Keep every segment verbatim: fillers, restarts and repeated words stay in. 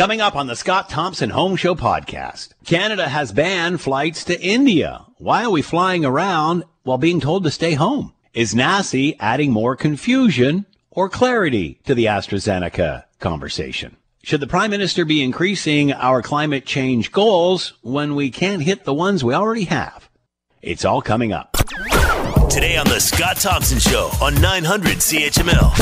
Coming up on the Scott Thompson Home Show podcast, Canada has banned flights to India. Why are we flying around while being told to stay home? Is N A C I adding more confusion or clarity to the AstraZeneca conversation? Should the Prime Minister be increasing our climate change goals when we can't hit the ones we already have? It's all coming up. Today on the Scott Thompson Show on nine hundred C H M L.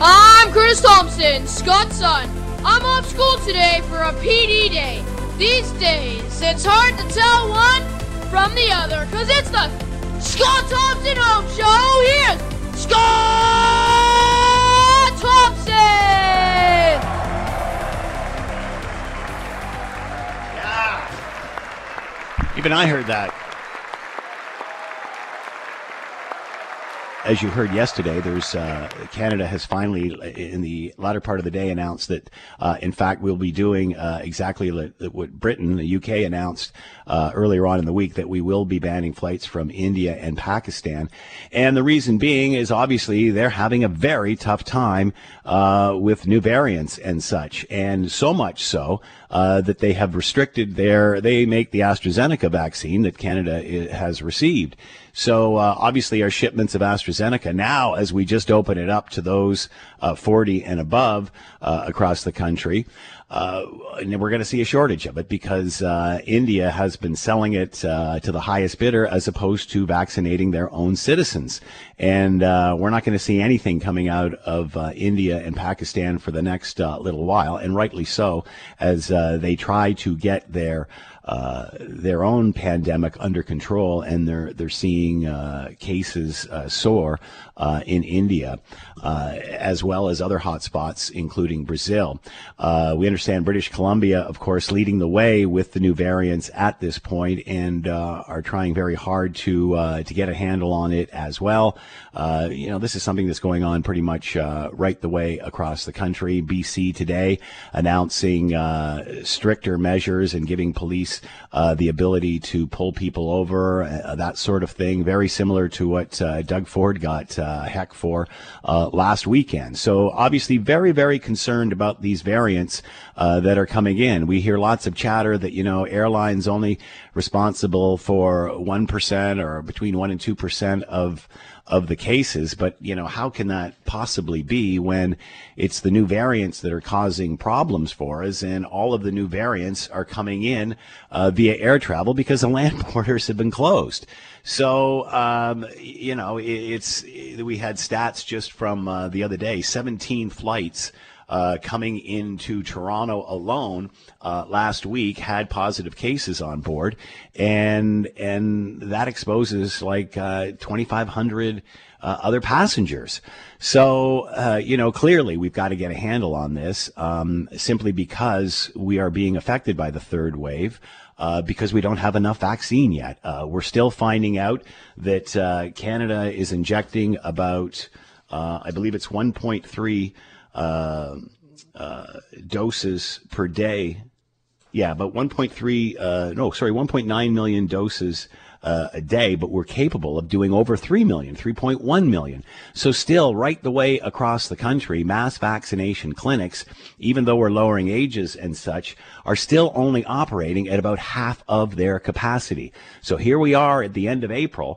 I'm Chris Thompson, Scott's son. I'm off school today for a P D day. These days, it's hard to tell one from the other, because it's the Scott Thompson Home Show. Here's Scott Thompson! Yeah. Even I heard that. As you heard yesterday, there's uh, Canada has finally, in the latter part of the day, announced that, uh, in fact, we'll be doing uh, exactly what Britain, the U K, announced uh, earlier on in the week, that we will be banning flights from India and Pakistan. And the reason being is obviously they're having a very tough time uh, with new variants and such, and so much so uh, that they have restricted their, they make the AstraZeneca vaccine that Canada has received. So uh, obviously our shipments of AstraZeneca now, as we just open it up to those uh, forty and above uh, across the country, uh, and we're going to see a shortage of it because uh, India has been selling it uh, to the highest bidder as opposed to vaccinating their own citizens. And uh, we're not going to see anything coming out of uh, India and Pakistan for the next uh, little while, and rightly so, as uh, they try to get their Uh, their own pandemic under control, and they're they're seeing uh, cases uh, soar uh, in India, uh, as well as other hotspots, including Brazil. Uh, we understand British Columbia, of course, leading the way with the new variants at this point, and uh, are trying very hard to uh, to get a handle on it as well. Uh, you know, this is something that's going on pretty much uh, right the way across the country. B C today announcing uh, stricter measures and giving police Uh, the ability to pull people over, uh, that sort of thing, very similar to what uh, Doug Ford got uh, heck for uh, last weekend. So obviously very, very concerned about these variants uh, that are coming in. We hear lots of chatter that, you know, airlines only responsible for one percent or between one and two percent of of the cases, but, you know, how can that possibly be when it's the new variants that are causing problems for us, and all of the new variants are coming in uh, via air travel because the land borders have been closed. So, um, you know, it's, we had stats just from uh, the other day, seventeen flights Uh, coming into Toronto alone uh, last week had positive cases on board, and and that exposes like uh, twenty-five hundred uh, other passengers. So, uh, you know, clearly we've got to get a handle on this um, simply because we are being affected by the third wave. Uh, because we don't have enough vaccine yet. Uh, we're still finding out that uh, Canada is injecting about, uh, I believe it's one point three Uh, uh, doses per day. Yeah, but one point three, uh, no, sorry, one point nine million doses uh, a day, but we're capable of doing over three million, three point one million. So still right the way across the country, mass vaccination clinics, even though we're lowering ages and such, are still only operating at about half of their capacity. So here we are at the end of April,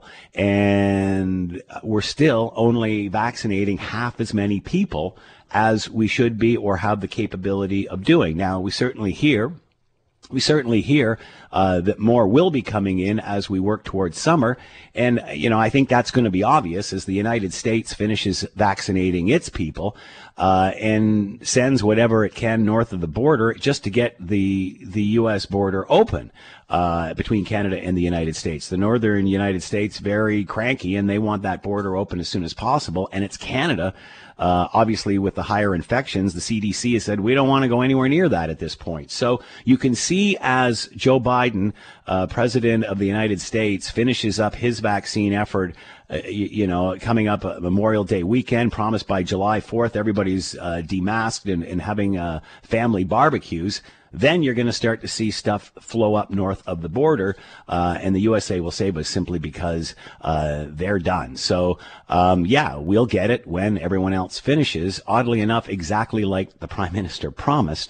and we're still only vaccinating half as many people as we should be or have the capability of doing. Now, we certainly hear, we certainly hear uh, that more will be coming in as we work towards summer. And, you know, I think that's going to be obvious as the United States finishes vaccinating its people uh, and sends whatever it can north of the border just to get the, the U S border open. Uh, between Canada and the United States. The northern United States, very cranky, and they want that border open as soon as possible. And it's Canada, uh, obviously, with the higher infections. The C D C has said, we don't want to go anywhere near that at this point. So you can see as Joe Biden, uh, president of the United States, finishes up his vaccine effort, uh, you, you know, coming up a Memorial Day weekend, promised by July fourth, everybody's uh, demasked and, and having uh, family barbecues. Then you're going to start to see stuff flow up north of the border, uh, and the U S A will save us simply because uh, they're done. So, um, yeah, we'll get it when everyone else finishes. Oddly enough, exactly like the Prime Minister promised,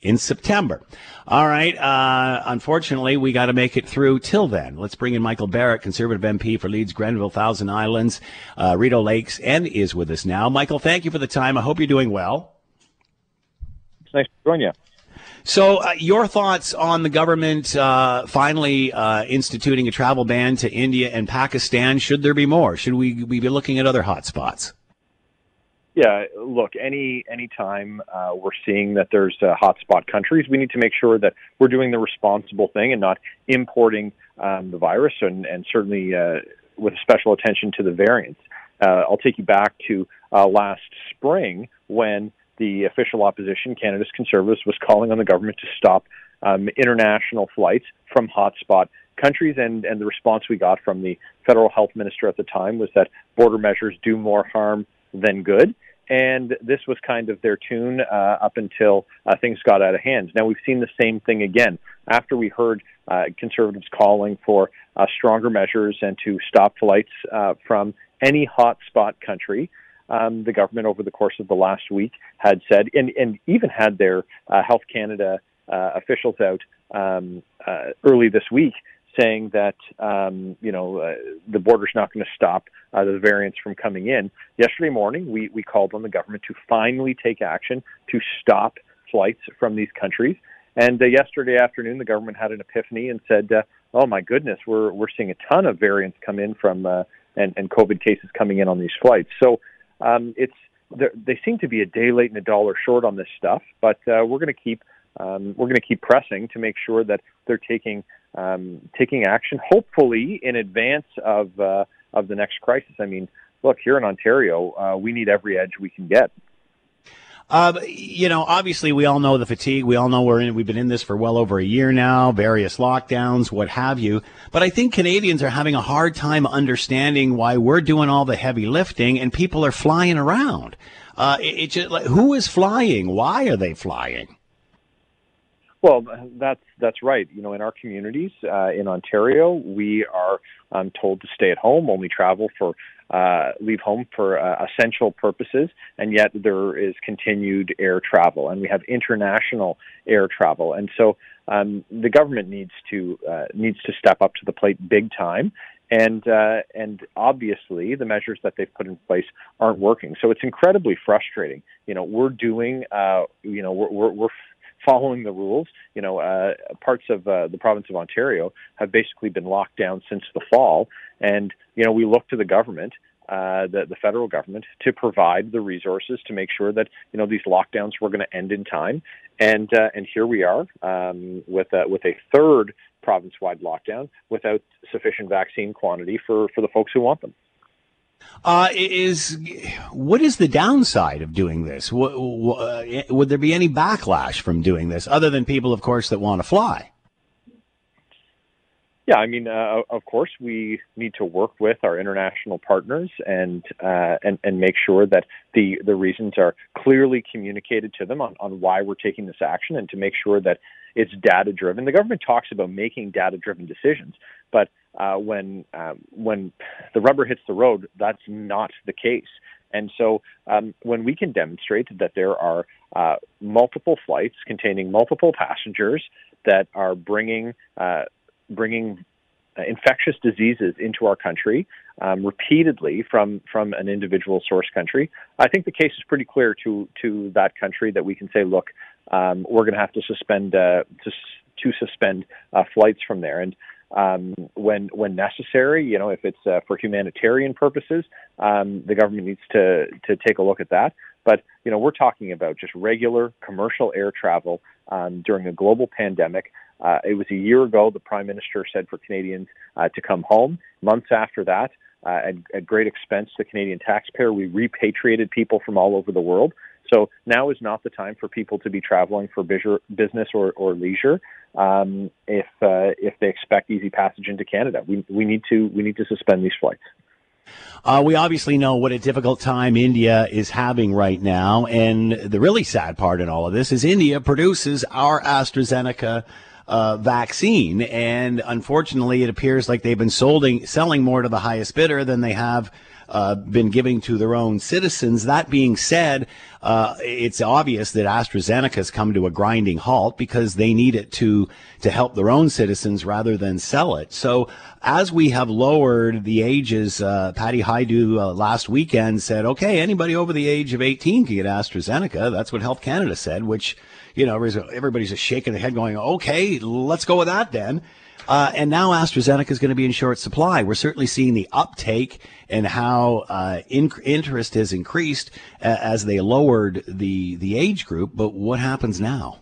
in September. All right. Uh, unfortunately, we got to make it through till then. Let's bring in Michael Barrett, Conservative M P for Leeds Grenville Thousand Islands, uh, Rideau Lakes, and is with us now. Michael, thank you for the time. I hope you're doing well. It's nice to join you. So uh, your thoughts on the government uh, finally uh, instituting a travel ban to India and Pakistan? Should there be more? Should we, we be looking at other hotspots? Yeah, look, any any time uh, we're seeing that there's uh, hotspot countries, we need to make sure that we're doing the responsible thing and not importing um, the virus, and, and certainly uh, with special attention to the variants. Uh, I'll take you back to uh, last spring when the official opposition, Canada's Conservatives, was calling on the government to stop um, international flights from hotspot countries, and, and the response we got from the federal health minister at the time was that border measures do more harm than good. And this was kind of their tune uh, up until uh, things got out of hand. Now, we've seen the same thing again. After we heard uh, Conservatives calling for uh, stronger measures and to stop flights uh, from any hotspot country, um, the government over the course of the last week had said, and, and even had their uh, Health Canada uh, officials out um, uh, early this week, saying that, um, you know, uh, the border's not going to stop uh, the variants from coming in. Yesterday morning, we, we called on the government to finally take action to stop flights from these countries. And uh, yesterday afternoon, the government had an epiphany and said, uh, oh, my goodness, we're we're seeing a ton of variants come in from uh, and, and COVID cases coming in on these flights. So um, it's they seem to be a day late and a dollar short on this stuff, but uh, we're going to keep Um, we're going to keep pressing to make sure that they're taking um, taking action, hopefully in advance of uh, of the next crisis. I mean, look, here in Ontario, uh, we need every edge we can get. Uh, you know, obviously, we all know the fatigue. We all know we're in. We've been in this for well over a year now, various lockdowns, what have you. But I think Canadians are having a hard time understanding why we're doing all the heavy lifting and people are flying around. Uh, it, it just, like, who is flying? Why are they flying? Well, that's that's right. You know, in our communities uh, in Ontario, we are um, told to stay at home, only travel for, uh, leave home for uh, essential purposes, and yet there is continued air travel, and we have international air travel, and so um, the government needs to uh, needs to step up to the plate big time. And uh, and obviously, the measures that they've put in place aren't working. So it's incredibly frustrating. You know, we're doing, uh, you know, we're we're, we're following the rules. You know, uh, parts of uh, the province of Ontario have basically been locked down since the fall. And, you know, we look to the government, uh, the, the federal government, to provide the resources to make sure that, you know, these lockdowns were going to end in time. And uh, and here we are um, with uh, with a third province-wide lockdown without sufficient vaccine quantity for, for the folks who want them. Uh, is what is the downside of doing this? W- w- uh, would there be any backlash from doing this, other than people, of course, that want to fly? Yeah, I mean, uh, of course, we need to work with our international partners and uh, and, and make sure that the, the reasons are clearly communicated to them on, on why we're taking this action, and to make sure that it's data-driven. The government talks about making data-driven decisions, but uh, when um, when the rubber hits the road, that's not the case. And so um, when we can demonstrate that there are uh, multiple flights containing multiple passengers that are bringing uh, bringing uh, infectious diseases into our country um, repeatedly from, from an individual source country, I think the case is pretty clear to, to that country that we can say, look, Um, we're going to have to suspend uh, to, to suspend uh, flights from there, and um, when when necessary, you know, if it's uh, for humanitarian purposes, um, the government needs to to take a look at that. But you know, we're talking about just regular commercial air travel um, during a global pandemic. Uh, it was a year ago the Prime Minister said for Canadians uh, to come home. Months after that, uh, at, at great expense to the Canadian taxpayer, we repatriated people from all over the world. So now is not the time for people to be traveling for business or, or leisure um, if uh, if they expect easy passage into Canada. We we need to we need to suspend these flights. Uh, we obviously know what a difficult time India is having right now, and the really sad part in all of this is India produces our AstraZeneca Uh, vaccine, and unfortunately, it appears like they've been solding, selling more to the highest bidder than they have uh, been giving to their own citizens. That being said, uh, it's obvious that AstraZeneca has come to a grinding halt because they need it to to help their own citizens rather than sell it. So as we have lowered the ages, uh, Patty Hajdu uh, last weekend said, okay, anybody over the age of eighteen can get AstraZeneca. That's what Health Canada said, which, you know, everybody's just shaking their head going, okay, let's go with that then. Uh, and now AstraZeneca is going to be in short supply. We're certainly seeing the uptake and how uh, in- interest has increased uh, as they lowered the, the age group. But what happens now?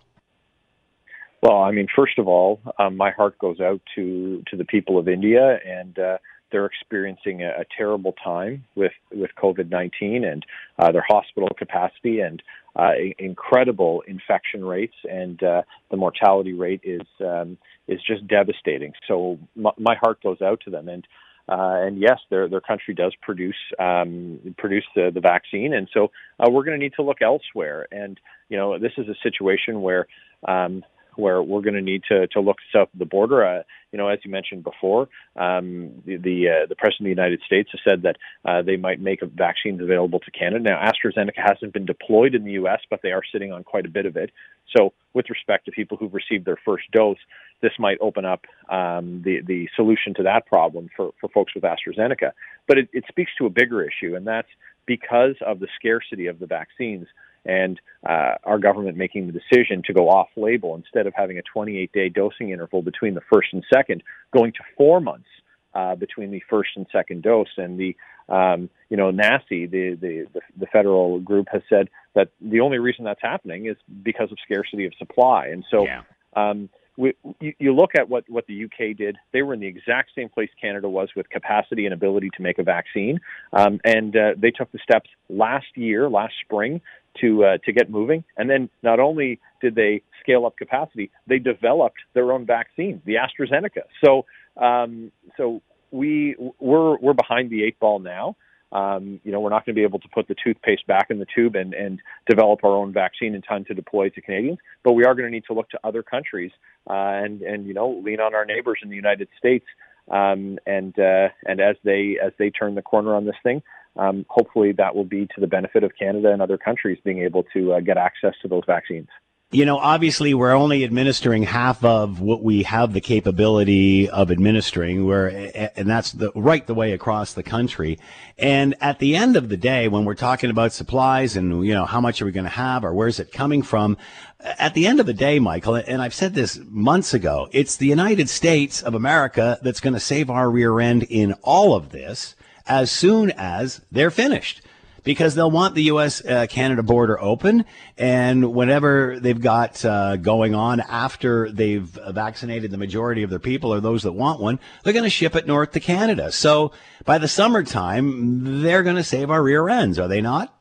Well, I mean, first of all, um, my heart goes out to, to the people of India, and uh, they're experiencing a, a terrible time with, with COVID nineteen and uh, their hospital capacity and uh, incredible infection rates, and uh, the mortality rate is um, is just devastating. So my, my heart goes out to them, and uh, and yes, their their country does produce um, produce the, the vaccine, and so uh, we're going to need to look elsewhere. And you know, this is a situation where. Um, where we're going to need to, to look south of the border. Uh, you know, as you mentioned before, um, the the, uh, the President of the United States has said that uh, they might make vaccines available to Canada. Now, AstraZeneca hasn't been deployed in the U S, but they are sitting on quite a bit of it. So with respect to people who've received their first dose, this might open up um, the, the solution to that problem for, for folks with AstraZeneca. But it, it speaks to a bigger issue, and that's because of the scarcity of the vaccines, and uh, our government making the decision to go off-label instead of having a twenty-eight day dosing interval between the first and second, going to four months uh, between the first and second dose. And the, um, you know, N A C I, the, the, the, the federal group, has said that the only reason that's happening is because of scarcity of supply. And so yeah. um, we, you, you look at what, what the U K did. They were in the exact same place Canada was with capacity and ability to make a vaccine. Um, and uh, they took the steps last year, last spring, to uh, to get moving. And then not only did they scale up capacity, they developed their own vaccine, the AstraZeneca. So um, so we we're we're behind the eight ball now. Um, you know, we're not going to be able to put the toothpaste back in the tube and, and develop our own vaccine in time to deploy to Canadians. But we are going to need to look to other countries uh, and and you know lean on our neighbors in the United States. Um, and uh, and as they as they turn the corner on this thing. Um, hopefully that will be to the benefit of Canada and other countries being able to uh, get access to those vaccines. You know, obviously, we're only administering half of what we have the capability of administering, where, and that's the, right the way across the country. And at the end of the day, when we're talking about supplies and, you know, how much are we going to have or where's it coming from, at the end of the day, Michael, and I've said this months ago, it's the United States of America that's going to save our rear end in all of this, as soon as they're finished, because they'll want the U S uh, Canada border open. And whatever they've got uh, going on after they've vaccinated the majority of their people, or those that want one, they're going to ship it north to Canada. So by the summertime, they're going to save our rear ends, are they not?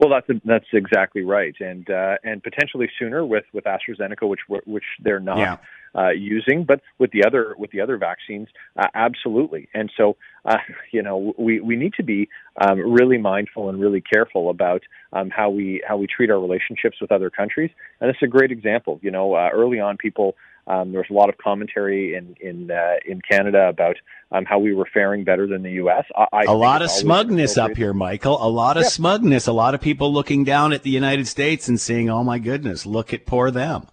Well, that's that's exactly right, and uh, and potentially sooner with, with AstraZeneca, which which they're not yeah. uh, using, but with the other with the other vaccines, uh, absolutely. And so, uh, you know, we, we need to be um, really mindful and really careful about um, how we how we treat our relationships with other countries. And it's a great example. You know, uh, early on, people. Um, there was a lot of commentary in in uh, in Canada about um, how we were faring better than the U S. I, I a lot of smugness up here, Michael. A lot of yeah. smugness. A lot of people looking down at the United States and saying, "Oh my goodness, look at poor them."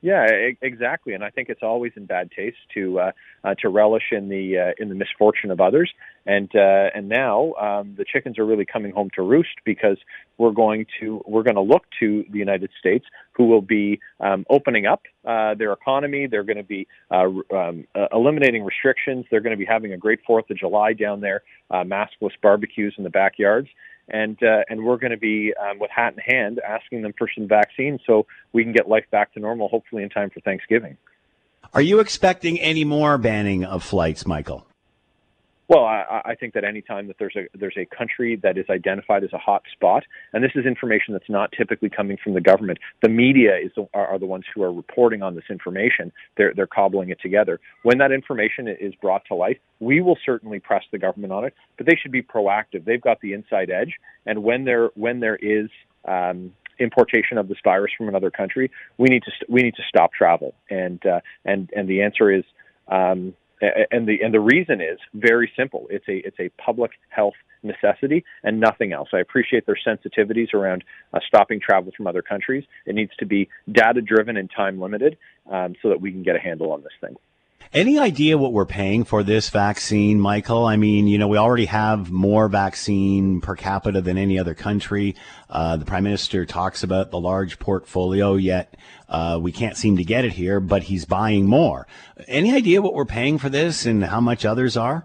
Yeah, e- exactly. And I think it's always in bad taste to uh, uh, to relish in the uh, in the misfortune of others. And uh, and now um, the chickens are really coming home to roost, because we're going to we're going to look to the United States, who will be um, opening up uh, their economy. They're going to be uh, um, uh, eliminating restrictions. They're going to be having a great Fourth of July down there, uh, maskless barbecues in the backyards, and uh, and we're going to be um, with hat in hand asking them for some vaccines so we can get life back to normal, hopefully in time for Thanksgiving. Are you expecting any more banning of flights, Michael? Well, I, I think that any time that there's a there's a country that is identified as a hot spot, and this is information that's not typically coming from the government, the media is the, are, are the ones who are reporting on this information. They're they're cobbling it together. When that information is brought to light, we will certainly press the government on it, but they should be proactive. They've got the inside edge, and when there when there is um, importation of this virus from another country, we need to st- we need to stop travel, and uh, and and the answer is. Um, And the and the reason is very simple. It's a it's a public health necessity and nothing else. I appreciate their sensitivities around uh, stopping travel from other countries. It needs to be data-driven and time-limited um, so that we can get a handle on this thing. Any idea what we're paying for this vaccine, Michael? I mean, you know, we already have more vaccine per capita than any other country. Uh, the Prime Minister talks about the large portfolio, yet uh, we can't seem to get it here, but he's buying more. Any idea what we're paying for this and how much others are?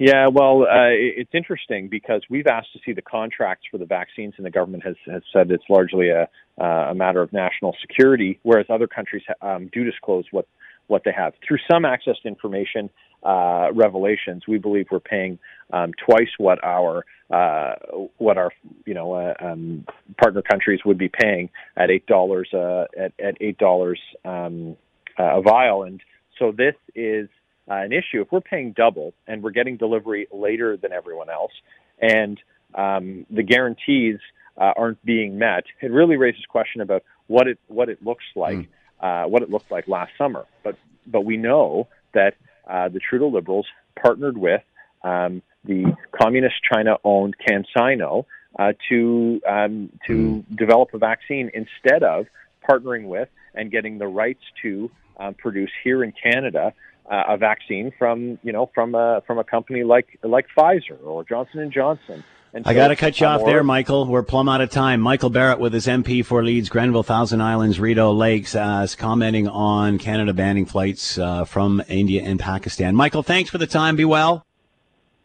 Yeah, well, uh, it's interesting because we've asked to see the contracts for the vaccines, and the government has, has said it's largely a, uh, a matter of national security, whereas other countries um, do disclose what what they have. Through some access to information uh, revelations, we believe we're paying um, twice what our uh, what our you know uh, um, partner countries would be paying at eight dollars uh, at at eight dollars um, uh, a vial, and so this is uh, an issue. If we're paying double and we're getting delivery later than everyone else, and um, the guarantees uh, aren't being met, it really raises question about what it what it looks like. Mm. Uh, what it looked like last summer. But but we know that uh, the Trudeau Liberals partnered with um, the communist China-owned CanSino uh, to um, to mm. develop a vaccine instead of partnering with and getting the rights to uh, produce here in Canada uh, a vaccine from you know from a from a company like like Pfizer or Johnson and Johnson. And I got to cut you off there, Michael. We're plumb out of time. Michael Barrett with his M P for Leeds Grenville Thousand Islands Rideau Lakes uh, is commenting on Canada banning flights uh, from India and Pakistan. Michael, thanks for the time. Be well.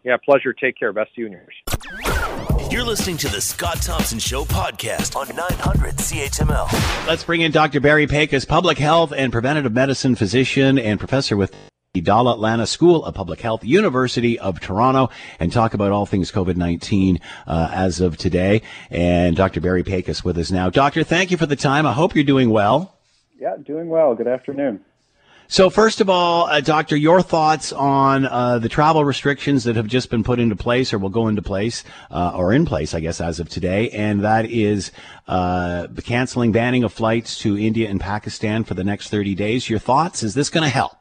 Yeah, pleasure. Take care. Best to you and yours. You're listening to the Scott Thompson Show podcast on nine hundred C H M L. Let's bring in Doctor Barry Pakes, public health and preventative medicine physician and professor with the Dalla Lana School of Public Health, University of Toronto, and talk about all things COVID nineteen uh, as of today. And Doctor Barry Pakes with us now. Doctor, thank you for the time. I hope you're doing well. Yeah, doing well. Good afternoon. So first of all, uh, Doctor, your thoughts on uh, the travel restrictions that have just been put into place or will go into place uh, or in place, I guess, as of today. And that is uh, the canceling, banning of flights to India and Pakistan for the next thirty days. Your thoughts? Is this going to help?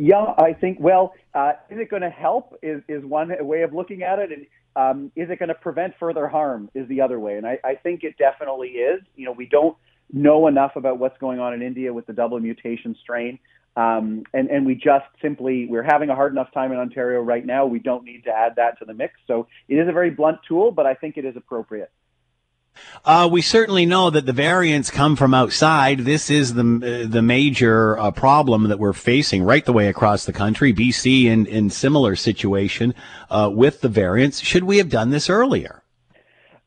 Yeah, I think, well, uh, is it going to help is, is one way of looking at it. And um, is it going to prevent further harm is the other way. And I, I think it definitely is. You know, we don't know enough about what's going on in India with the double mutation strain. Um, and, and we just simply, we're having a hard enough time in Ontario right now. We don't need to add that to the mix. So it is a very blunt tool, but I think it is appropriate. Uh, we certainly know that the variants come from outside. This is the the major uh, problem that we're facing right the way across the country. B C in, in similar situation uh, with the variants. Should we have done this earlier?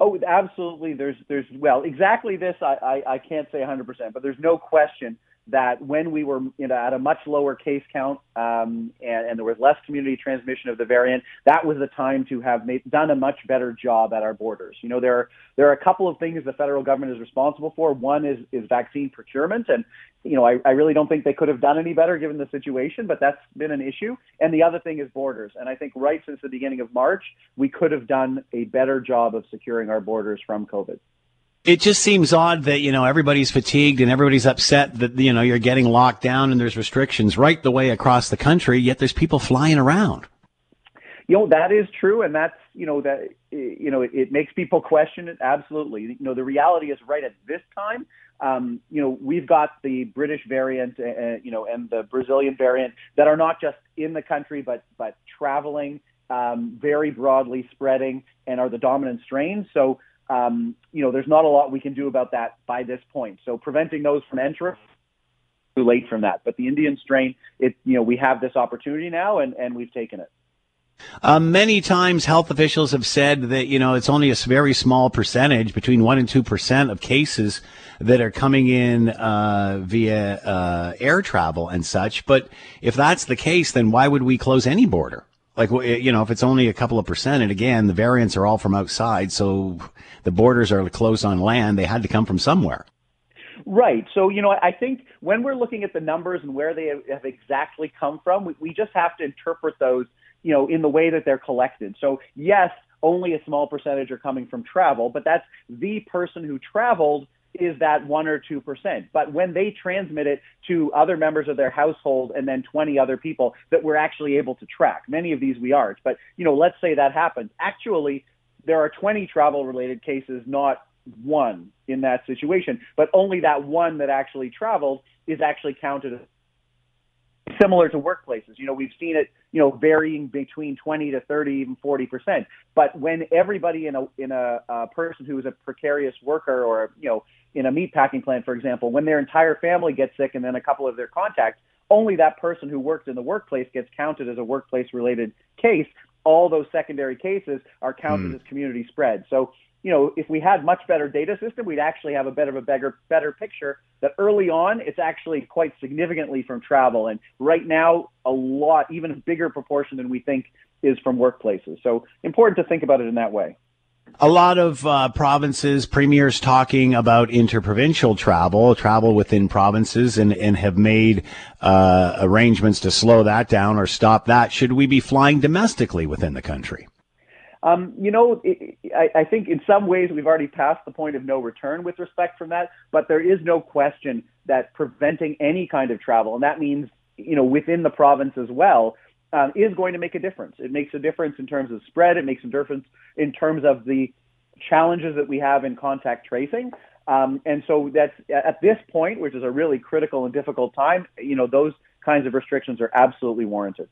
Oh, absolutely. There's there's well, exactly this. I, I, I can't say one hundred percent, but there's no question that when we were you know, at a much lower case count um, and, and there was less community transmission of the variant, that was the time to have made, done a much better job at our borders. You know, there are, there are a couple of things the federal government is responsible for. One is, is vaccine procurement. And, you know, I, I really don't think they could have done any better given the situation, but that's been an issue. And the other thing is borders. And I think right since the beginning of March, we could have done a better job of securing our borders from COVID. It just seems odd that, you know, everybody's fatigued and everybody's upset that, you know, you're getting locked down and there's restrictions right the way across the country, yet there's people flying around. You know, that is true. And that's, you know, that, you know, it, it makes people question it. Absolutely. You know, the reality is right at this time, um, you know, we've got the British variant, uh, you know, and the Brazilian variant that are not just in the country, but but traveling um, very broadly spreading and are the dominant strains. So, Um, you know, there's not a lot we can do about that by this point. So preventing those from entering, too late from that. But the Indian strain, it you know, we have this opportunity now, and, and we've taken it. Uh, many times health officials have said that, you know, it's only a very small percentage, between one and two percent of cases that are coming in uh, via uh, air travel and such. But if that's the case, then why would we close any border? Like, you know, if it's only a couple of percent, and again, the variants are all from outside, so the borders are closed on land. They had to come from somewhere. Right. So, you know, I think when we're looking at the numbers and where they have exactly come from, we, we just have to interpret those, you know, in the way that they're collected. So, yes, only a small percentage are coming from travel, but that's the person who traveled is that one or two percent. But when they transmit it to other members of their household and then twenty other people that we're actually able to track, many of these we aren't. But, you know, let's say that happens. Actually, there are twenty travel related cases, not one in that situation, but only that one that actually traveled is actually counted as similar to workplaces. You know, we've seen it, you know, varying between twenty to thirty, even forty percent. But when everybody in a in a, a person who is a precarious worker or, you know, in a meatpacking plant, for example, when their entire family gets sick and then a couple of their contacts, only that person who worked in the workplace gets counted as a workplace-related case. All those secondary cases are counted mm. as community spread. So, you know, if we had much better data system, we'd actually have a bit of a bigger, better picture that early on, it's actually quite significantly from travel. And right now, a lot, even a bigger proportion than we think is from workplaces. So important to think about it in that way. A lot of uh, provinces, premiers talking about interprovincial travel, travel within provinces, and, and have made uh, arrangements to slow that down or stop that. Should we be flying domestically within the country? Um, you know, it, I, I think in some ways we've already passed the point of no return with respect from that, but there is no question that preventing any kind of travel, and that means, you know, within the province as well, uh, is going to make a difference. It makes a difference in terms of spread. It makes a difference in terms of the challenges that we have in contact tracing. Um, and so that's at this point, which is a really critical and difficult time, you know, those kinds of restrictions are absolutely warranted.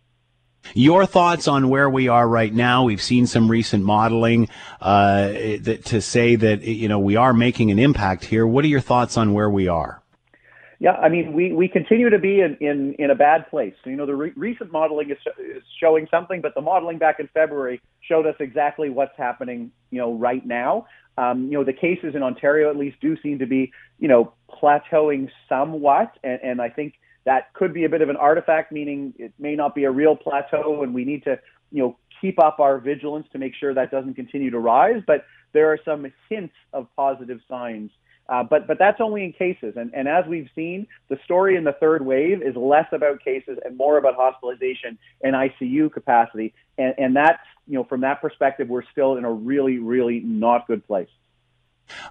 Your thoughts on where we are right now? We've seen some recent modeling uh, that, to say that, you know, we are making an impact here. What are your thoughts on where we are? Yeah, I mean, we, we continue to be in, in, in a bad place. You know, the re- recent modeling is, is showing something, but the modeling back in February showed us exactly what's happening, you know, right now. Um, you know, the cases in Ontario, at least, do seem to be, you know, plateauing somewhat. And, and I think that could be a bit of an artifact, meaning it may not be a real plateau, and we need to, you know, keep up our vigilance to make sure that doesn't continue to rise. But there are some hints of positive signs. Uh, but but that's only in cases. And, and as we've seen, the story in the third wave is less about cases and more about hospitalization and I C U capacity. And, and that's, you know, from that perspective, we're still in a really, really not good place.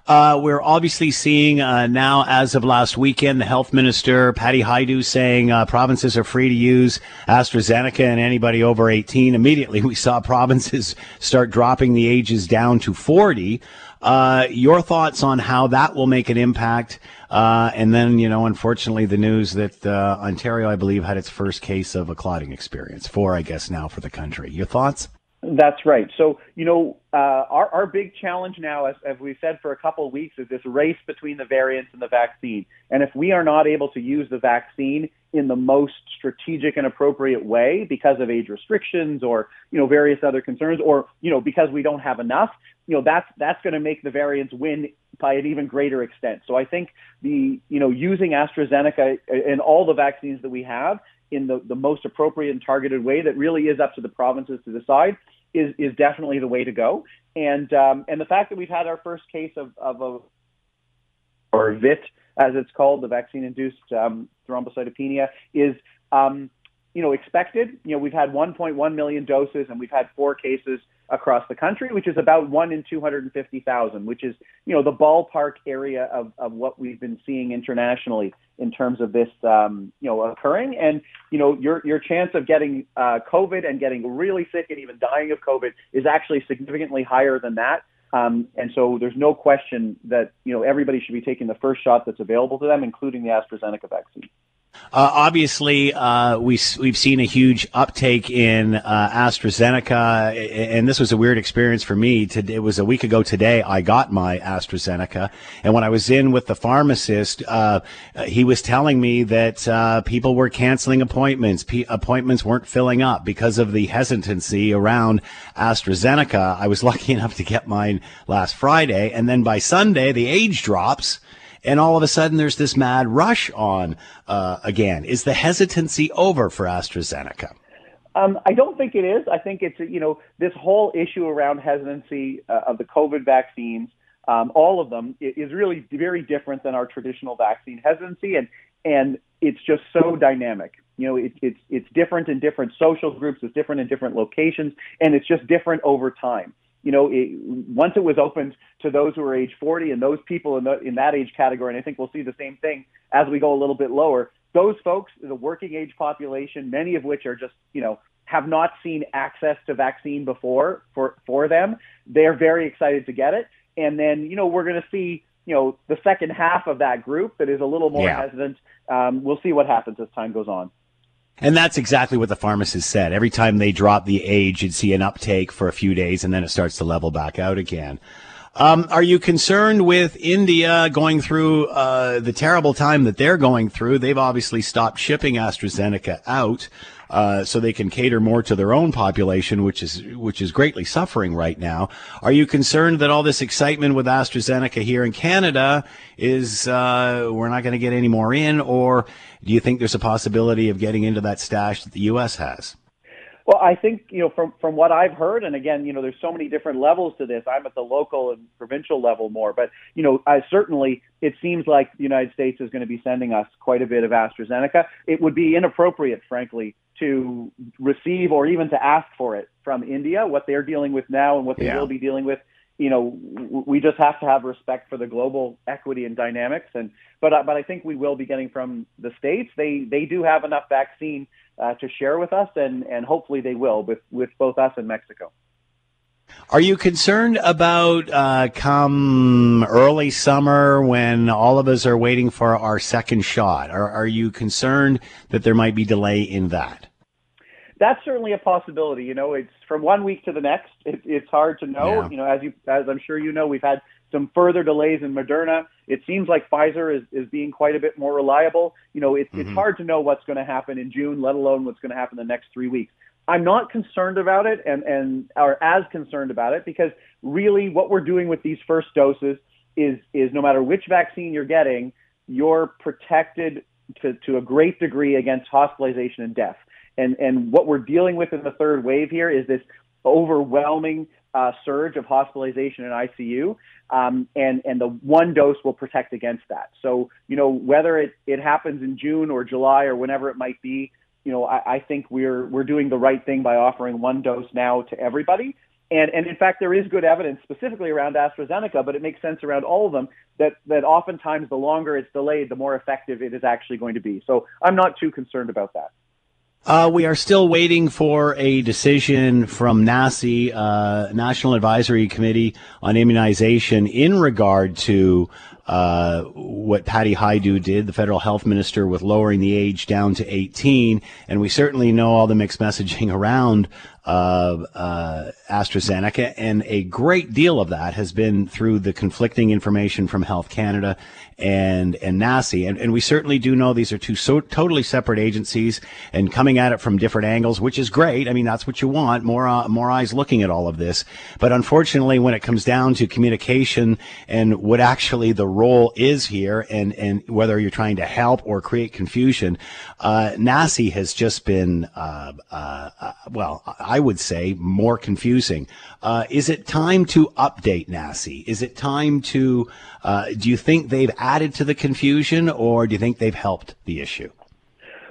Uh, we're obviously seeing uh, now, as of last weekend, the health minister, Patty Hajdu, saying uh, provinces are free to use AstraZeneca and anybody over eighteen. Immediately, we saw provinces start dropping the ages down to forty. Uh, your thoughts on how that will make an impact? Uh, and then, you know, unfortunately, the news that uh, Ontario, I believe, had its first case of a clotting experience, four, I guess, now for the country. Your thoughts? That's right. So, you know, uh, our, our big challenge now, as, as we've said for a couple of weeks, is this race between the variants and the vaccine. And if we are not able to use the vaccine in the most strategic and appropriate way because of age restrictions or, you know, various other concerns, or, you know, because we don't have enough, you know, that's that's going to make the variants win by an even greater extent. So I think the, you know, using AstraZeneca and all the vaccines that we have in the, the most appropriate and targeted way that really is up to the provinces to decide is, is definitely the way to go. And um, and the fact that we've had our first case of, of a, or V I T, as it's called, the vaccine-induced um, thrombocytopenia, is, um, you know, expected. You know, we've had one point one million doses and we've had four cases across the country, which is about one in two hundred fifty thousand, which is, you know, the ballpark area of, of what we've been seeing internationally in terms of this, um, you know, occurring. And, you know, your your chance of getting uh, COVID and getting really sick and even dying of COVID is actually significantly higher than that. Um, and so there's no question that, you know, everybody should be taking the first shot that's available to them, including the AstraZeneca vaccine. Uh, obviously, uh, we, we've seen a huge uptake in uh, AstraZeneca, and this was a weird experience for me. It was a week ago today I got my AstraZeneca, and when I was in with the pharmacist, uh, he was telling me that uh, people were canceling appointments. P- appointments weren't filling up because of the hesitancy around AstraZeneca. I was lucky enough to get mine last Friday, and then by Sunday, the age drops. And all of a sudden, there's this mad rush on uh, again. Is the hesitancy over for AstraZeneca? Um, I don't think it is. I think it's, you know, this whole issue around hesitancy uh, of the COVID vaccines, um, all of them, is really very different than our traditional vaccine hesitancy. And and it's just so dynamic. You know, it, it's it's different in different social groups. It's different in different locations. And it's just different over time. you know, it, once it was opened to those who are age forty and those people in, the, in that age category, and I think we'll see the same thing as we go a little bit lower, those folks, the working age population, many of which are just, you know, have not seen access to vaccine before for, for them, they're very excited to get it. And then, you know, we're going to see, you know, the second half of that group that is a little more yeah. hesitant. Um, we'll see what happens as time goes on. And that's exactly what the pharmacist said. Every time they drop the age, you'd see an uptake for a few days, and then it starts to level back out again. Um, are you concerned with India going through uh, the terrible time that they're going through? They've obviously stopped shipping AstraZeneca out uh, so they can cater more to their own population, which is which is greatly suffering right now. Are you concerned that all this excitement with AstraZeneca here in Canada is uh, we're not going to get any more in, or do you think there's a possibility of getting into that stash that the U S has? Well, I think, you know, from, from what I've heard, and again, you know, there's so many different levels to this. I'm at the local and provincial level more, but, you know, I certainly it seems like the United States is going to be sending us quite a bit of AstraZeneca. It would be inappropriate, frankly, to receive or even to ask for it from India, what they're dealing with now and what they yeah. will be dealing with. You know, we just have to have respect for the global equity and dynamics. And but but I think we will be getting from the States. They they do have enough vaccine uh, to share with us, and, and hopefully they will with, with both us and Mexico. Are you concerned about uh, come early summer when all of us are waiting for our second shot? Are, are you concerned that there might be delay in that? That's certainly a possibility. You know, it's from one week to the next. It, it's hard to know. Yeah. You know, as you, as I'm sure you know, we've had some further delays in Moderna. It seems like Pfizer is, is being quite a bit more reliable. You know, it's mm-hmm. it's hard to know what's going to happen in June, let alone what's going to happen the next three weeks. I'm not concerned about it, and and or as concerned about it, because really what we're doing with these first doses is is no matter which vaccine you're getting, you're protected to to a great degree against hospitalization and death. And, and what we're dealing with in the third wave here is this overwhelming uh, surge of hospitalization in I C U, um, and, and the one dose will protect against that. So, you know, whether it, it happens in June or July or whenever it might be, you know, I, I think we're we're doing the right thing by offering one dose now to everybody. And, and in fact, there is good evidence specifically around AstraZeneca, but it makes sense around all of them that, that oftentimes the longer it's delayed, the more effective it is actually going to be. So I'm not too concerned about that. Uh, we are still waiting for a decision from NACI, uh, National Advisory Committee on Immunization, in regard to uh, what Patty Hajdu did, the federal health minister, with lowering the age down to eighteen. And we certainly know all the mixed messaging around uh, uh, AstraZeneca. And a great deal of that has been through the conflicting information from Health Canada and, and NACI. And, and we certainly do know these are two so totally separate agencies and coming at it from different angles, which is great. I mean, that's what you want, more, uh, more eyes looking at all of this. But unfortunately, when it comes down to communication and what actually the role is here, and, and whether you're trying to help or create confusion, uh, NACI has just been, uh, uh, uh, well, I would say more confusing. Uh, is it time to update NACI? Is it time to, uh, do you think they've added to the confusion, or do you think they've helped the issue?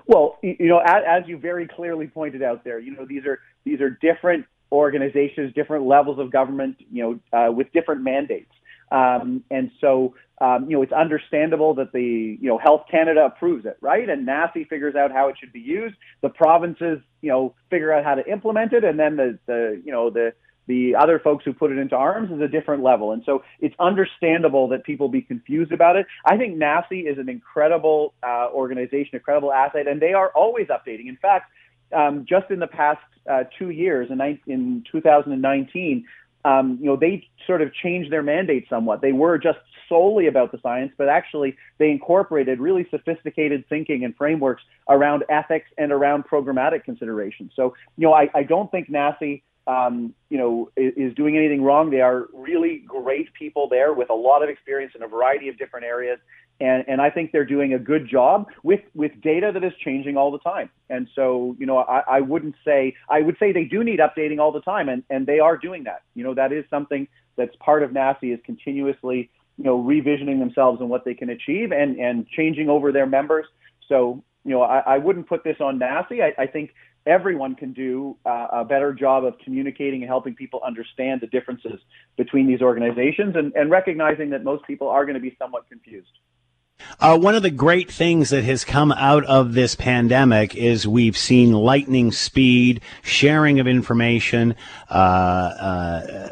Well, you know, as, as you very clearly pointed out there, you know, these are these are different organizations, different levels of government, you know, uh, with different mandates. Um, and so, um, you know, it's understandable that the, you know, Health Canada approves it, right? And NACI figures out how it should be used. The provinces, you know, figure out how to implement it. And then the, the you know, the, the other folks who put it into arms is a different level. And so it's understandable that people be confused about it. I think NACI is an incredible uh, organization, incredible asset, and they are always updating. In fact, um, just in the past uh, two years, in, in two thousand nineteen, Um, you know, they sort of changed their mandate somewhat. They were just solely about the science, but actually they incorporated really sophisticated thinking and frameworks around ethics and around programmatic considerations. So, you know, I, I don't think NACI, um, you know, is, is doing anything wrong. They are really great people there with a lot of experience in a variety of different areas. And, and I think they're doing a good job with, with data that is changing all the time. And so, you know, I, I wouldn't say, I would say they do need updating all the time, and, and they are doing that. You know, that is something that's part of NACI, is continuously, you know, revisioning themselves and what they can achieve, and, and changing over their members. So, you know, I, I wouldn't put this on NACI. I, I think everyone can do uh, a better job of communicating and helping people understand the differences between these organizations and, and recognizing that most people are going to be somewhat confused. Uh, one of the great things that has come out of this pandemic is we've seen lightning speed, sharing of information, uh, uh,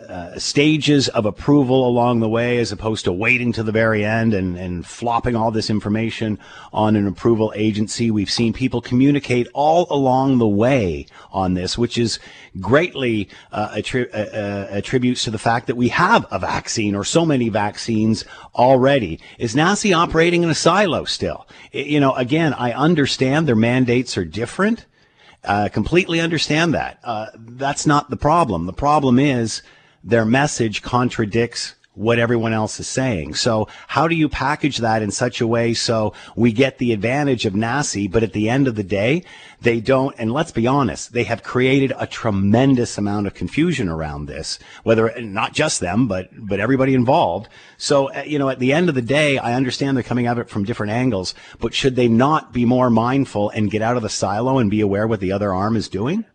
uh, stages of approval along the way, as opposed to waiting to the very end and, and flopping all this information on an approval agency. We've seen people communicate all along the way on this, which is greatly uh, attri- uh, uh, attributes to the fact that we have a vaccine or so many vaccines already. Is N A C I operating in a silo still? You know, again, I understand their mandates are different. Uh, completely understand that. Uh, that's not the problem. The problem is their message contradicts what everyone else is saying. So how do you package that in such a way so we get the advantage of N A C I, but at the end of the day, they don't, and let's be honest, they have created a tremendous amount of confusion around this, whether not just them, but, but everybody involved. So, you know, at the end of the day, I understand they're coming at it from different angles, but should they not be more mindful and get out of the silo and be aware what the other arm is doing?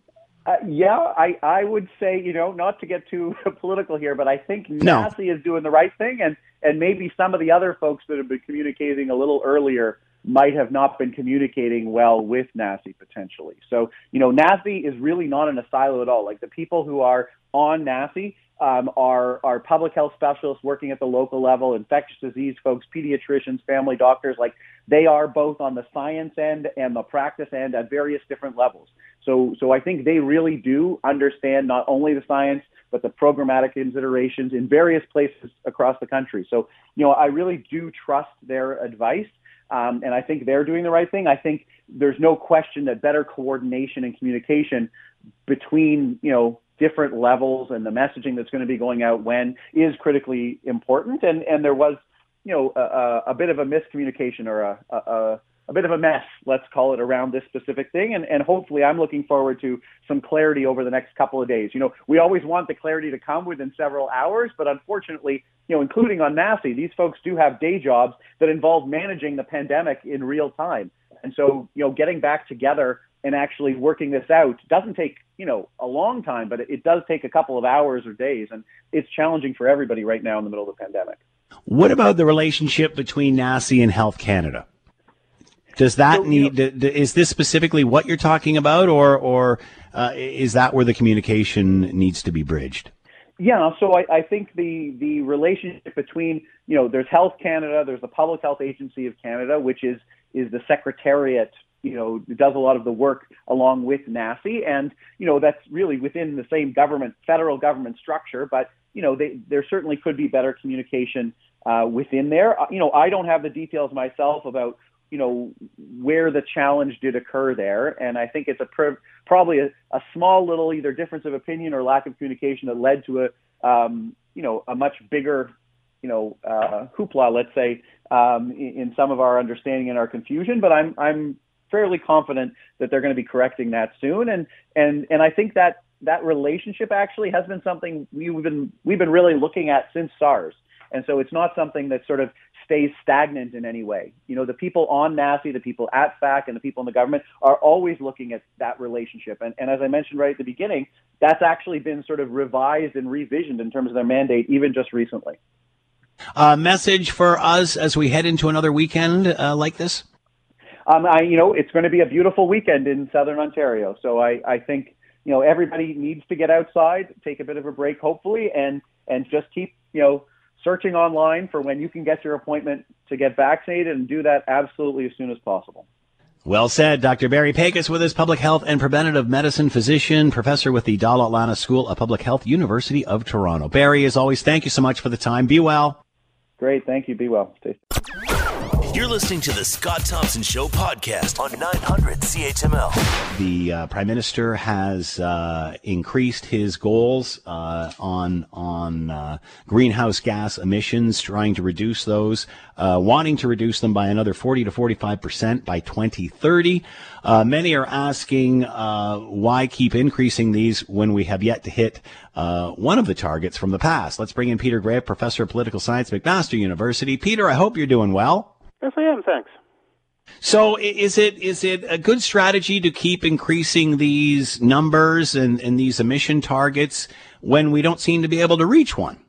Uh, yeah, I, I would say, you know, not to get too political here, but I think no. N A C I is doing the right thing, and, and maybe some of the other folks that have been communicating a little earlier might have not been communicating well with N A C I potentially. So, you know, N A C I is really not in a silo at all. Like, the people who are on N A C I um, are, are public health specialists working at the local level, infectious disease folks, pediatricians, family doctors. Like, they are both on the science end and the practice end at various different levels. So so I think they really do understand not only the science, but the programmatic considerations in various places across the country. So, you know, I really do trust their advice, um, and I think they're doing the right thing. I think there's no question that better coordination and communication between, you know, different levels and the messaging that's going to be going out when is critically important. And, and there was, you know, a, a bit of a miscommunication or a... a, a A bit of a mess, let's call it, around this specific thing. And, and hopefully I'm looking forward to some clarity over the next couple of days. You know, we always want the clarity to come within several hours, but unfortunately, you know, including on N A C I, these folks do have day jobs that involve managing the pandemic in real time. And so, you know, getting back together and actually working this out doesn't take, you know, a long time, but it does take a couple of hours or days. And it's challenging for everybody right now in the middle of the pandemic. What about the relationship between N A C I and Health Canada? Does that need, is this specifically what you're talking about, or or uh, is that where the communication needs to be bridged? Yeah, so I, I think the, the relationship between, you know, there's Health Canada, there's the Public Health Agency of Canada, which is, is the secretariat, you know, does a lot of the work along with N A C I. And, you know, that's really within the same government, federal government structure, but, you know, they, there certainly could be better communication uh, within there. You know, I don't have the details myself about, you know, where the challenge did occur there. And I think it's a pr- probably a, a small little either difference of opinion or lack of communication that led to a, um, you know, a much bigger, you know, uh, hoopla, let's say, um, in, in some of our understanding and our confusion. But I'm, I'm fairly confident that they're going to be correcting that soon. And, and, and I think that that relationship actually has been something we've been, we've been really looking at since SARS. And so it's not something that sort of stays stagnant in any way. You know, the people on N A C I, the people at F A C, and the people in the government are always looking at that relationship. And, and as I mentioned right at the beginning, that's actually been sort of revised and revisioned in terms of their mandate, even just recently. Uh, message for us as we head into another weekend uh, like this? Um, I, you know, it's going to be a beautiful weekend in Southern Ontario. So I, I think, you know, everybody needs to get outside, take a bit of a break, hopefully, and, and just keep, you know, searching online for when you can get your appointment to get vaccinated, and do that absolutely as soon as possible. Well said. Doctor Barry Pakes with us, public health and preventative medicine physician, professor with the Dalla Lana School of Public Health, University of Toronto. Barry, as always, thank you so much for the time. Be well. Great. Thank you. Be well. Stay safe. You're listening to the Scott Thompson Show podcast on nine hundred C H M L. The uh, Prime Minister has uh, increased his goals uh, on on uh, greenhouse gas emissions, trying to reduce those, uh, wanting to reduce them by another forty to forty-five percent by twenty thirty. Uh, many are asking uh, why keep increasing these when we have yet to hit uh, one of the targets from the past. Let's bring in Peter Grave, professor of political science, McMaster University. Peter, I hope you're doing well. Yes, I am. Thanks. So is it is it a good strategy to keep increasing these numbers and, and these emission targets when we don't seem to be able to reach one?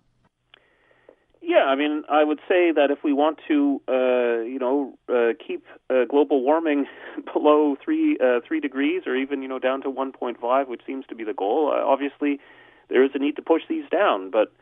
Yeah, I mean, I would say that if we want to, uh, you know, uh, keep uh, global warming below three uh, three degrees, or even you know down to one point five, which seems to be the goal, uh, obviously there is a need to push these down, but.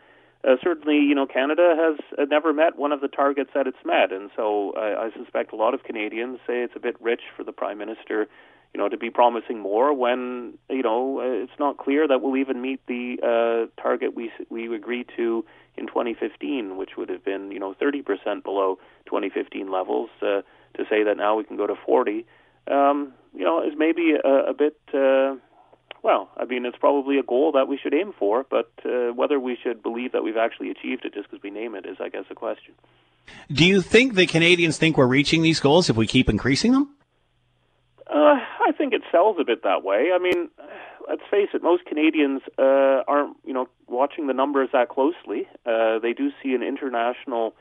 Uh, certainly, you know, Canada has uh, never met one of the targets that it's met, and so uh, I suspect a lot of Canadians say it's a bit rich for the Prime Minister, you know, to be promising more when, you know, it's not clear that we'll even meet the uh, target we we agreed to in twenty fifteen, which would have been, you know, thirty percent below twenty fifteen levels. Uh, to say that now we can go to forty, um, you know, is maybe a, a bit. Uh, Well, I mean, it's probably a goal that we should aim for, but uh, whether we should believe that we've actually achieved it just because we name it is, I guess, a question. Do you think the Canadians think we're reaching these goals if we keep increasing them? Uh, I think it sells a bit that way. I mean, let's face it, most Canadians uh, aren't, you know, watching the numbers that closely. Uh, they do see an international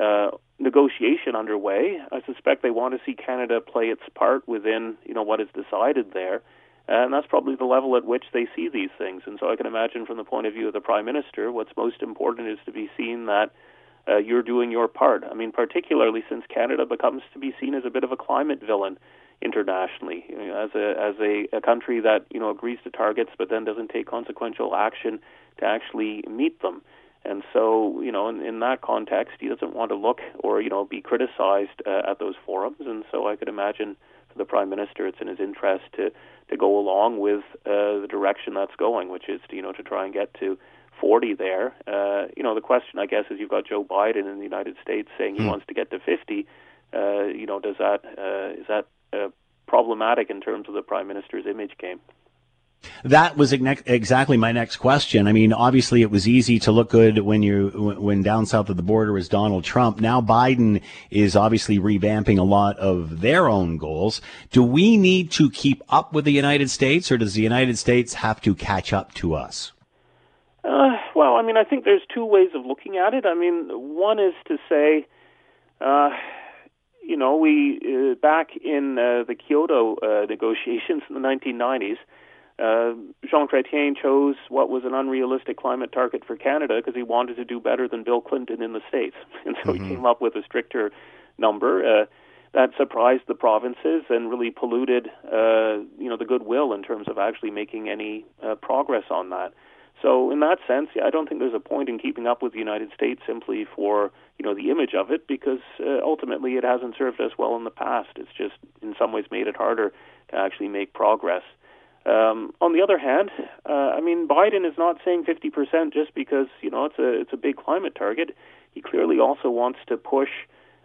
uh, negotiation underway. I suspect they want to see Canada play its part within, you know, what is decided there. And that's probably the level at which they see these things. And so I can imagine from the point of view of the Prime Minister, what's most important is to be seen that uh, you're doing your part. I mean, particularly since Canada becomes to be seen as a bit of a climate villain internationally, you know, as a as a, a country that, you know, agrees to targets but then doesn't take consequential action to actually meet them. And so, you know, in, in that context, he doesn't want to look or, you know, be criticized uh, at those forums. And so I could imagine for the Prime Minister, it's in his interest to to go along with uh, the direction that's going, which is, to, you know, to try and get to forty there. Uh, you know, the question, I guess, is you've got Joe Biden in the United States saying he mm. wants to get to fifty. Uh, you know, does that uh, is that uh, problematic in terms of the Prime Minister's image game? That was exactly my next question. I mean, obviously, it was easy to look good when you when down south of the border was Donald Trump. Now Biden is obviously revamping a lot of their own goals. Do we need to keep up with the United States, or does the United States have to catch up to us? Uh, well, I mean, I think there's two ways of looking at it. I mean, one is to say, uh, you know, we uh, back in uh, the Kyoto uh, negotiations in the nineteen nineties. Uh, Jean Chrétien chose what was an unrealistic climate target for Canada because he wanted to do better than Bill Clinton in the States. And so mm-hmm. he came up with a stricter number uh, that surprised the provinces and really polluted uh, you know, the goodwill in terms of actually making any uh, progress on that. So in that sense, yeah, I don't think there's a point in keeping up with the United States simply for, you know, the image of it, because uh, ultimately it hasn't served us well in the past. It's just in some ways made it harder to actually make progress. Um, on the other hand, uh, I mean, Biden is not saying fifty percent just because, you know, it's a it's a big climate target. He clearly also wants to push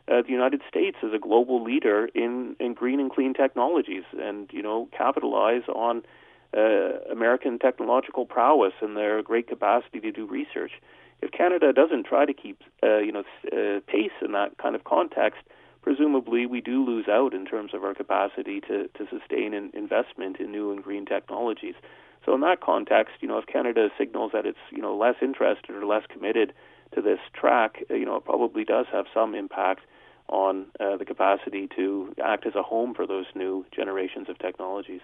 uh, the United States as a global leader in, in green and clean technologies and, you know, capitalize on uh, American technological prowess and their great capacity to do research. If Canada doesn't try to keep, uh, you know, uh, pace in that kind of context, presumably we do lose out in terms of our capacity to, to sustain an investment in new and green technologies. So in that context, you know, if Canada signals that it's, you know, less interested or less committed to this track, you know, it probably does have some impact on uh, the capacity to act as a home for those new generations of technologies.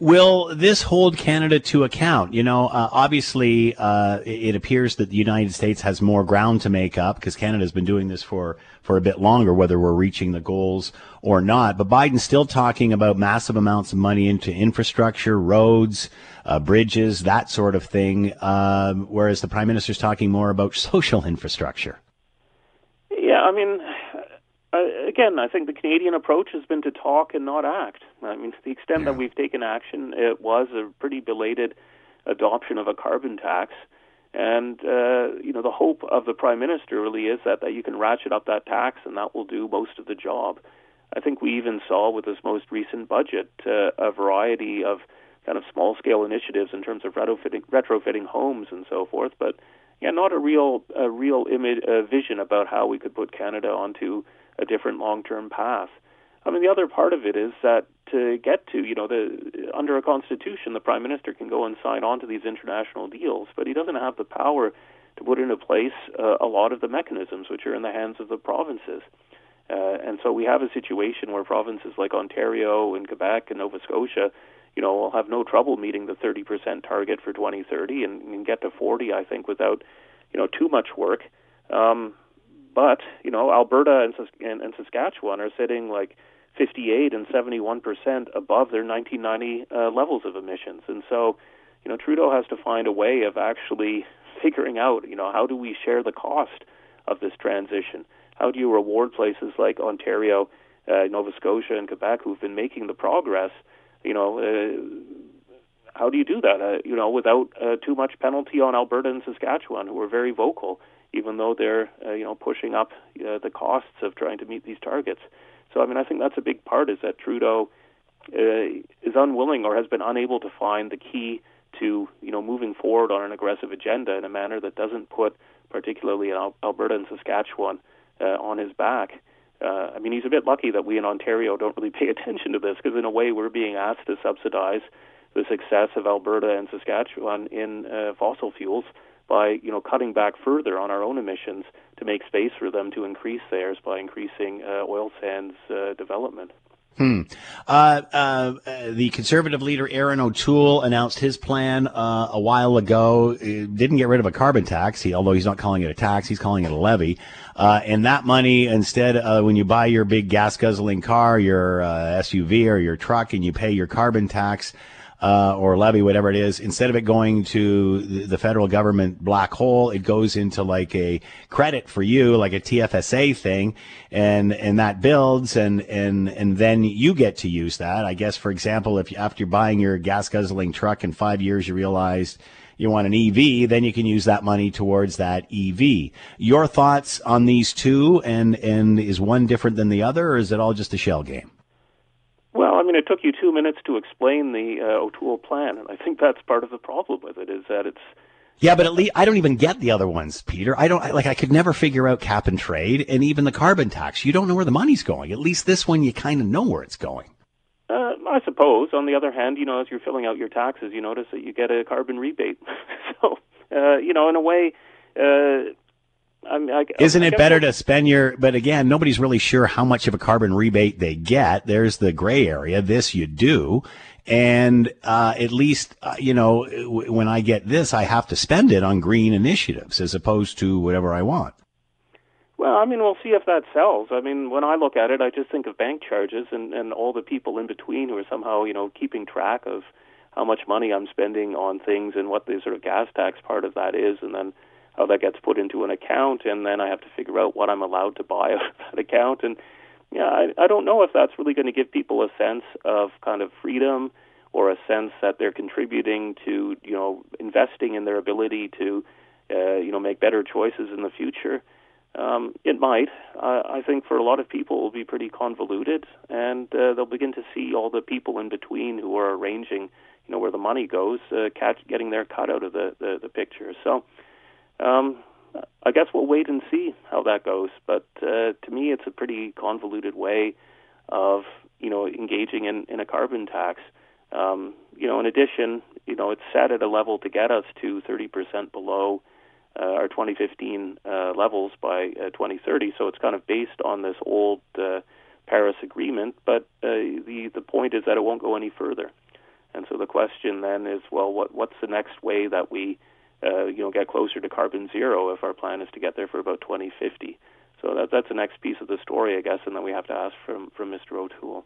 Will this hold Canada to account? You know, uh, obviously, uh, it appears that the United States has more ground to make up because Canada's been doing this for, for a bit longer, whether we're reaching the goals or not. But Biden's still talking about massive amounts of money into infrastructure, roads, uh, bridges, that sort of thing, um, whereas the Prime Minister's talking more about social infrastructure. Yeah, I mean... Uh, again, I think the Canadian approach has been to talk and not act. I mean, to the extent yeah. that we've taken action, it was a pretty belated adoption of a carbon tax. And, uh, you know, the hope of the Prime Minister really is that, that you can ratchet up that tax and that will do most of the job. I think we even saw with this most recent budget uh, a variety of kind of small-scale initiatives in terms of retrofitting, retrofitting homes and so forth, but, yeah, not a real, a real image, uh, vision about how we could put Canada onto a different long-term path. I mean, the other part of it is that to get to, you know, the under a constitution, the Prime Minister can go and sign on to these international deals, but he doesn't have the power to put into place uh, a lot of the mechanisms which are in the hands of the provinces. Uh, and so we have a situation where provinces like Ontario and Quebec and Nova Scotia, you know, will have no trouble meeting the thirty percent target for twenty thirty and, and get to forty, I think, without, you know, too much work. Um, but, you know, Alberta and, and, and Saskatchewan are sitting like fifty-eight and seventy-one percent above their nineteen ninety uh, levels of emissions. And so, you know, Trudeau has to find a way of actually figuring out, you know, how do we share the cost of this transition? How do you reward places like Ontario, uh, Nova Scotia, and Quebec who've been making the progress? You know, uh, how do you do that, uh, you know, without uh, too much penalty on Alberta and Saskatchewan, who are very vocal, even though they're, uh, you know, pushing up uh, the costs of trying to meet these targets? So, I mean, I think that's a big part, is that Trudeau uh, is unwilling or has been unable to find the key to, you know, moving forward on an aggressive agenda in a manner that doesn't put particularly Alberta and Saskatchewan Uh, on his back. Uh, I mean, he's a bit lucky that we in Ontario don't really pay attention to this, because in a way we're being asked to subsidize the success of Alberta and Saskatchewan in uh, fossil fuels by, you know, cutting back further on our own emissions to make space for them to increase theirs by increasing uh, oil sands uh, development. Hmm. Uh, uh, the Conservative leader Erin O'Toole announced his plan uh, a while ago. It didn't get rid of a carbon tax, he, although he's not calling it a tax, he's calling it a levy. Uh, and that money, instead, uh, when you buy your big gas-guzzling car, your uh, S U V or your truck, and you pay your carbon tax uh, or levy, whatever it is, instead of it going to the federal government black hole, it goes into like a credit for you, like a T F S A thing. And, and that builds, and, and, and then you get to use that. I guess, for example, if you, after buying your gas guzzling truck in five years, you realize you want an E V, then you can use that money towards that E V. Your thoughts on these two, and, and is one different than the other, or is it all just a shell game? Well, I mean, it took you two minutes to explain the uh, O'Toole plan, and I think that's part of the problem with it, is that it's... Yeah, but at least I don't even get the other ones, Peter. I don't I, like I could never figure out cap and trade, and even the carbon tax. You don't know where the money's going. At least this one, you kind of know where it's going. Uh, I suppose. On the other hand, you know, as you're filling out your taxes, you notice that you get a carbon rebate. so, uh, you know, in a way, uh, I mean, I, isn't I, I it better to spend your? But again, nobody's really sure how much of a carbon rebate they get. There's the gray area. This you do. And uh at least, uh, you know, w- when I get this, I have to spend it on green initiatives as opposed to whatever I want. Well, I mean, we'll see if that sells. I mean, when I look at it, I just think of bank charges and, and all the people in between who are somehow, you know, keeping track of how much money I'm spending on things and what the sort of gas tax part of that is, and then how that gets put into an account, and then I have to figure out what I'm allowed to buy out of that account. And Yeah, I, I don't know if that's really going to give people a sense of kind of freedom, or a sense that they're contributing to, you know, investing in their ability to, uh, you know, make better choices in the future. Um, it might. Uh, I think for a lot of people it will be pretty convoluted, and uh, they'll begin to see all the people in between who are arranging, you know, where the money goes, uh, catch, getting their cut out of the, the, the picture. So um I guess we'll wait and see how that goes. But uh, to me, it's a pretty convoluted way of, you know, engaging in, in a carbon tax. Um, you know, in addition, you know, it's set at a level to get us to thirty percent below uh, our twenty fifteen uh, levels by uh, twenty thirty. So it's kind of based on this old uh, Paris Agreement. But uh, the, the point is that it won't go any further. And so the question then is, well, what what's the next way that we Uh, you know, get closer to carbon zero if our plan is to get there for about twenty fifty. So that, that's the next piece of the story, I guess, and then we have to ask from, from Mister O'Toole.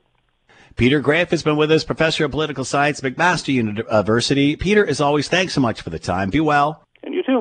Peter Graff has been with us, professor of political science, McMaster University. Peter, as always, thanks so much for the time. Be well. And you too.